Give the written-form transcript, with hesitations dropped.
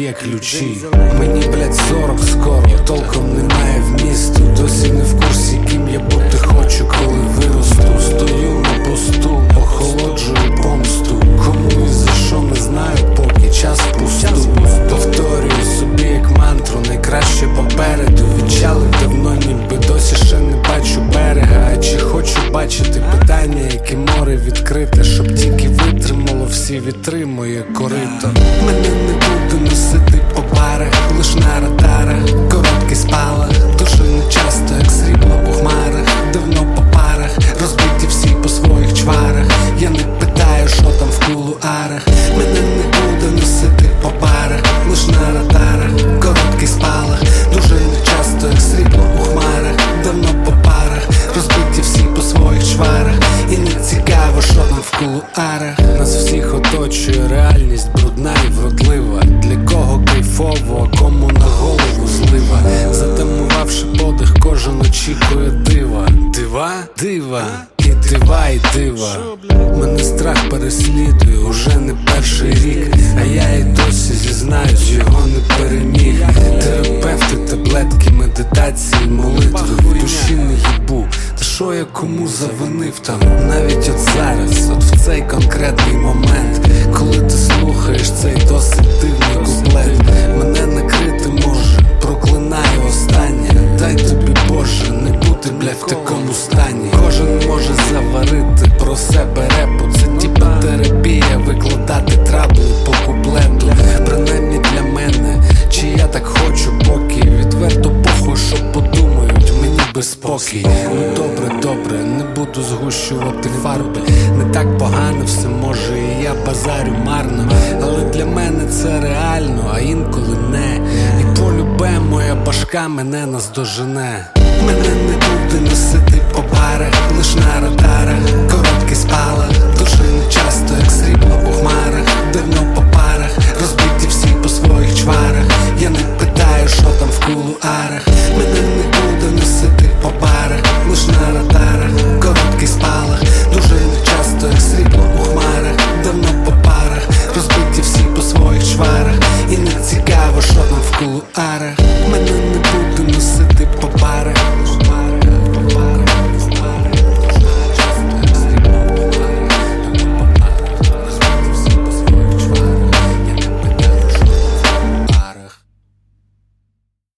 є ключі. Мені, блядь, 40 скоро, толком немає вмісту. Досі не в курсі, ким я бути хочу, коли виросту. Стою на посту, охолоджую помсту. Кому і за що, не знаю, поки час пусту. Повторюю собі як мантру, найкраще попереду. Відчалив давно, ніби досі ще не бачу берега. А чи хочу бачити питання, яке море відкрите, щоб тільки витримало всі вітри моє корито. Мене не буде носити по парах, лиш на радарах, короткий спалах. Дуже нечасто, як срібло по хмарах, давно по парах, розбиті всі по своїх чварах. Я не питаю, що там в кулуарах. Мене не буде носити по парах, лиш на радарах, короткий спалах. Дуже нечасто, як срібло у хмарах, давно по парах, розбиті всі по своїх чварах. І не цікаво, що там в кулуарах. Нас всіх оточує реальність брудна і вродлива. Для кого кайфово, а кому на голову злива. Затамувавши подих, кожен очікує дива. Дива? Дива. І дива, і дива. Мене страх переслідує уже не перший рік. А я і досі зізнаюсь, його не переміг. Терапевти, таблетки, медитації, молитви. В душі не їбу, та що я кому завинив там? Навіть от зараз, от в цей конкретний момент, коли ти слухаєш цей досить дивний куплет. Мене накрити може, проклинаю останнє. Дай тобі, Боже, не бути, бля, в такому стані. Кожен може заварити про себе репу. Це типа терапія, викладати трабли по куплету. Принаймні для мене, чи я так хочу, поки відверто похуй, що подумають, мені безпокій. Ну добре, добре, не буду згущувати фарби. Не так погано все може, і я базарю марно. Але для мене це реально, а інколи не. І полюбе моя башка мене наздожене. Мене не буде носити по парах, лиш на радарах, короткий спалах. Дуже нечасто, як срібло у хмарах, давно по парах, розбиті всі по своїх чварах. Я не питаю, що там в кулуарах. Мене